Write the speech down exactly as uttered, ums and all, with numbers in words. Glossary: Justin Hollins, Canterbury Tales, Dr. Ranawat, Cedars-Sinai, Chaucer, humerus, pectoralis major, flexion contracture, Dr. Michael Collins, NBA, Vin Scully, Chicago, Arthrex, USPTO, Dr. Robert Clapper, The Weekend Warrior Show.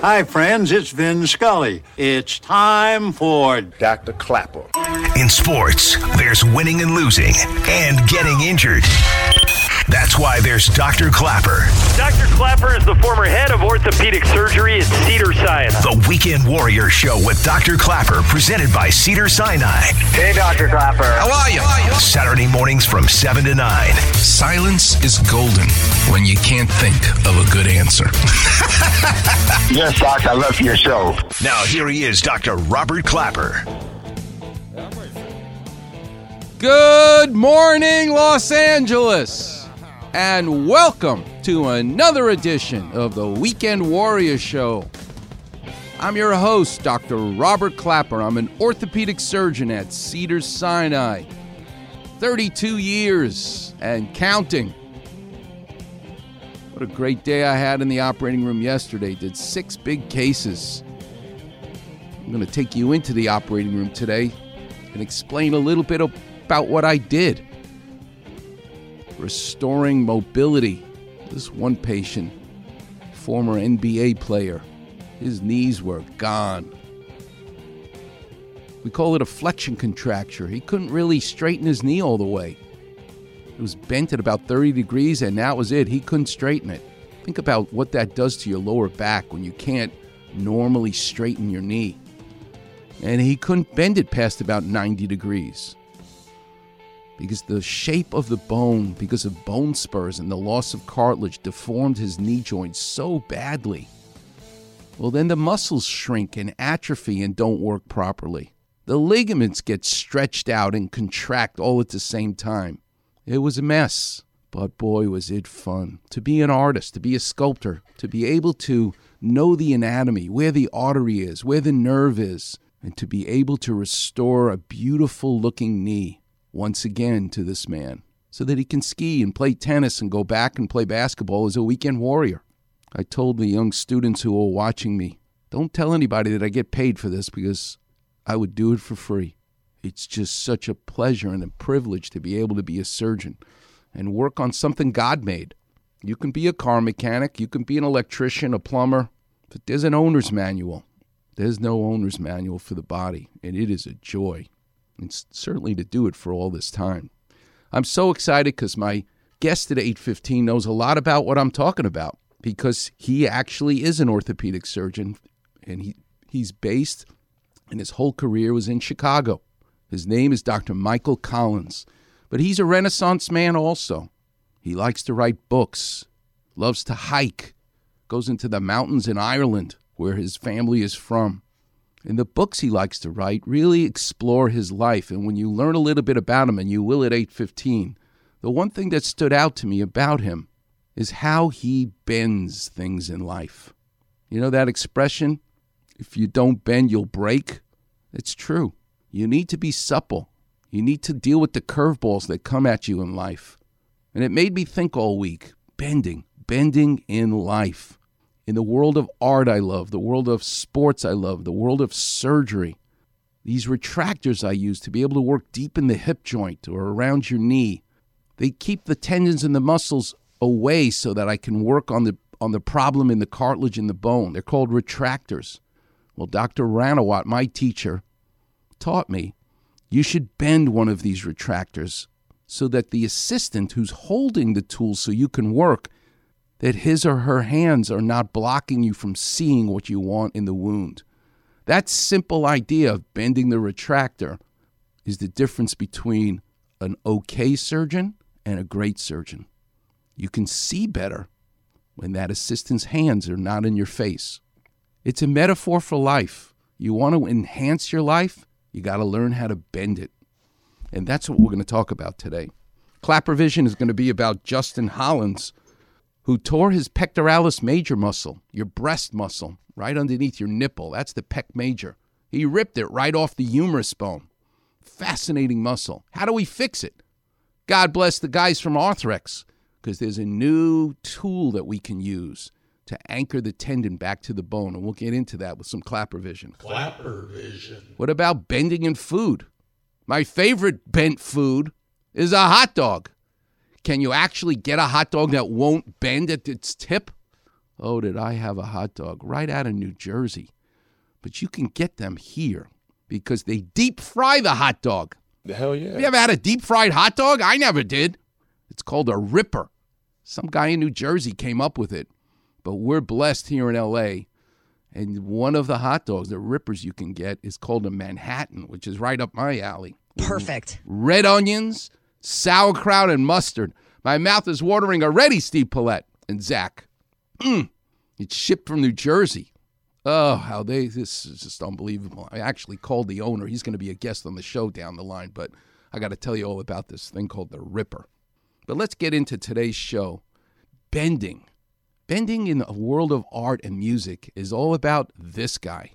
Hi, friends, it's Vin Scully. It's time for Doctor Clapper. In sports, there's winning and losing and getting injured. That's why there's Doctor Clapper. Doctor Clapper is the former head of orthopedic surgery at Cedars-Sinai. The Weekend Warrior Show with Doctor Clapper, presented by Cedars-Sinai. Hey, Doctor Clapper. How are you? How are you? Saturday mornings from seven to nine. Silence is golden when you can't think of a good answer. Yes, Doc, I love your show. Now, here he is, Doctor Robert Clapper. Good morning, Los Angeles, and welcome to another edition of the Weekend Warrior Show. I'm your host, Doctor Robert Clapper. I'm an orthopedic surgeon at Cedars-Sinai, thirty-two years and counting. What a great day I had in the operating room yesterday. Did six big cases. I'm going to take you into the operating room today and explain a little bit about what I did. Restoring mobility. This one patient, former N B A player, his knees were gone. We call it a flexion contracture. He couldn't really straighten his knee all the way. It was bent at about thirty degrees, and that was it. He couldn't straighten it. Think about what that does to your lower back when you can't normally straighten your knee. And he couldn't bend it past about ninety degrees because the shape of the bone, because of bone spurs and the loss of cartilage, deformed his knee joint so badly. Well, then the muscles shrink and atrophy and don't work properly. The ligaments get stretched out and contract all at the same time. It was a mess, but boy, was it fun to be an artist, to be a sculptor, to be able to know the anatomy, where the artery is, where the nerve is, and to be able to restore a beautiful-looking knee once again to this man so that he can ski and play tennis and go back and play basketball as a weekend warrior. I told the young students who were watching me, don't tell anybody that I get paid for this because I would do it for free. It's just such a pleasure and a privilege to be able to be a surgeon and work on something God made. You can be a car mechanic, you can be an electrician, a plumber, but there's an owner's manual. There's no owner's manual for the body, and it is a joy, and certainly to do it for all this time. I'm so excited because my guest at eight fifteen knows a lot about what I'm talking about because he actually is an orthopedic surgeon, and he, he's based, and his whole career was in Chicago. His name is Doctor Michael Collins, but he's a Renaissance man also. He likes to write books, loves to hike, goes into the mountains in Ireland where his family is from. And the books he likes to write really explore his life. And when you learn a little bit about him, and you will at eight fifteen, the one thing that stood out to me about him is how he bends things in life. You know that expression, if you don't bend, you'll break? It's true. You need to be supple. You need to deal with the curveballs that come at you in life. And it made me think all week, bending, bending in life. In the world of art I love, the world of sports I love, the world of surgery, these retractors I use to be able to work deep in the hip joint or around your knee, they keep the tendons and the muscles away so that I can work on the on the problem in the cartilage in the bone. They're called retractors. Well, Doctor Ranawat, my teacher, taught me you should bend one of these retractors so that the assistant who's holding the tool so you can work, that his or her hands are not blocking you from seeing what you want in the wound. That simple idea of bending the retractor is the difference between an okay surgeon and a great surgeon. You can see better when that assistant's hands are not in your face. It's a metaphor for life. You want to enhance your life? You got to learn how to bend it. And that's what we're going to talk about today. Clapper Vision is going to be about Justin Hollins, who tore his pectoralis major muscle, your breast muscle, right underneath your nipple. That's the pec major. He ripped it right off the humerus bone. Fascinating muscle. How do we fix it? God bless the guys from Arthrex, because there's a new tool that we can use to anchor the tendon back to the bone. And we'll get into that with some Clapper Vision. Clapper Vision. What about bending in food? My favorite bent food is a hot dog. Can you actually get a hot dog that won't bend at its tip? Oh, did I have a hot dog right out of New Jersey. But you can get them here because they deep fry the hot dog. Hell yeah. Have you ever had a deep fried hot dog? I never did. It's called a Ripper. Some guy in New Jersey came up with it. But we're blessed here in L A. And one of the hot dogs, the Rippers you can get, is called a Manhattan, which is right up my alley. Perfect. Red onions, sauerkraut, and mustard. My mouth is watering already, Steve Paulette and Zach. Mm. It's shipped from New Jersey. Oh, how they, this is just unbelievable. I actually called the owner. He's going to be a guest on the show down the line, but I got to tell you all about this thing called the Ripper. But let's get into today's show. Bending. Bending in a world of art and music is all about this guy.